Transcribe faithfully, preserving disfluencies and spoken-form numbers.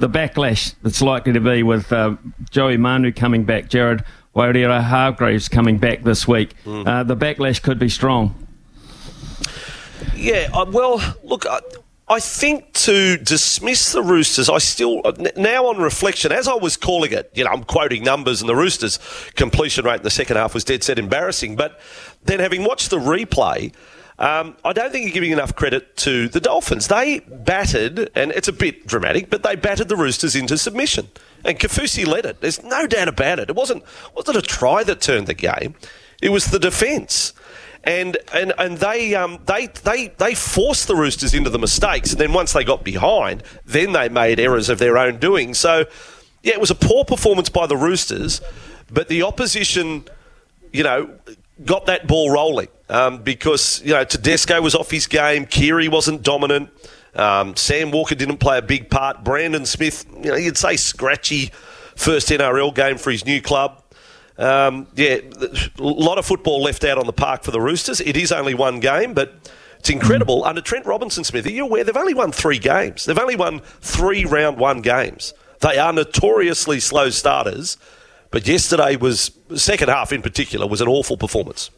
the backlash that's likely to be with uh, Joey Manu coming back, Jared Waerea-Hargreaves coming back this week. Mm. Uh, the backlash could be strong. Yeah, uh, well, look, I, I think to dismiss the Roosters, I still, now on reflection, as I was calling it, you know, I'm quoting numbers, and the Roosters' completion rate in the second half was dead set embarrassing. But then having watched the replay, Um, I don't think you're giving enough credit to the Dolphins. They battered, and it's a bit dramatic, but they battered the Roosters into submission. And Kafusi led it. There's no doubt about it. It wasn't wasn't a try that turned the game. It was the defence. And and and they um they they they forced the Roosters into the mistakes. And then once they got behind, then they made errors of their own doing. So yeah, it was a poor performance by the Roosters, but the opposition, you know, got that ball rolling. Um, because, you know, Tedesco was off his game. Keary wasn't dominant. Um, Sam Walker didn't play a big part. Brandon Smith, you know, you'd say scratchy first N R L game for his new club. Um, yeah, a lot of football left out on the park for the Roosters. It is only one game, but it's incredible. Under Trent Robinson-Smith, are you aware they've only won three games? They've only won three round one games. They are notoriously slow starters, but yesterday was, second half in particular, was an awful performance.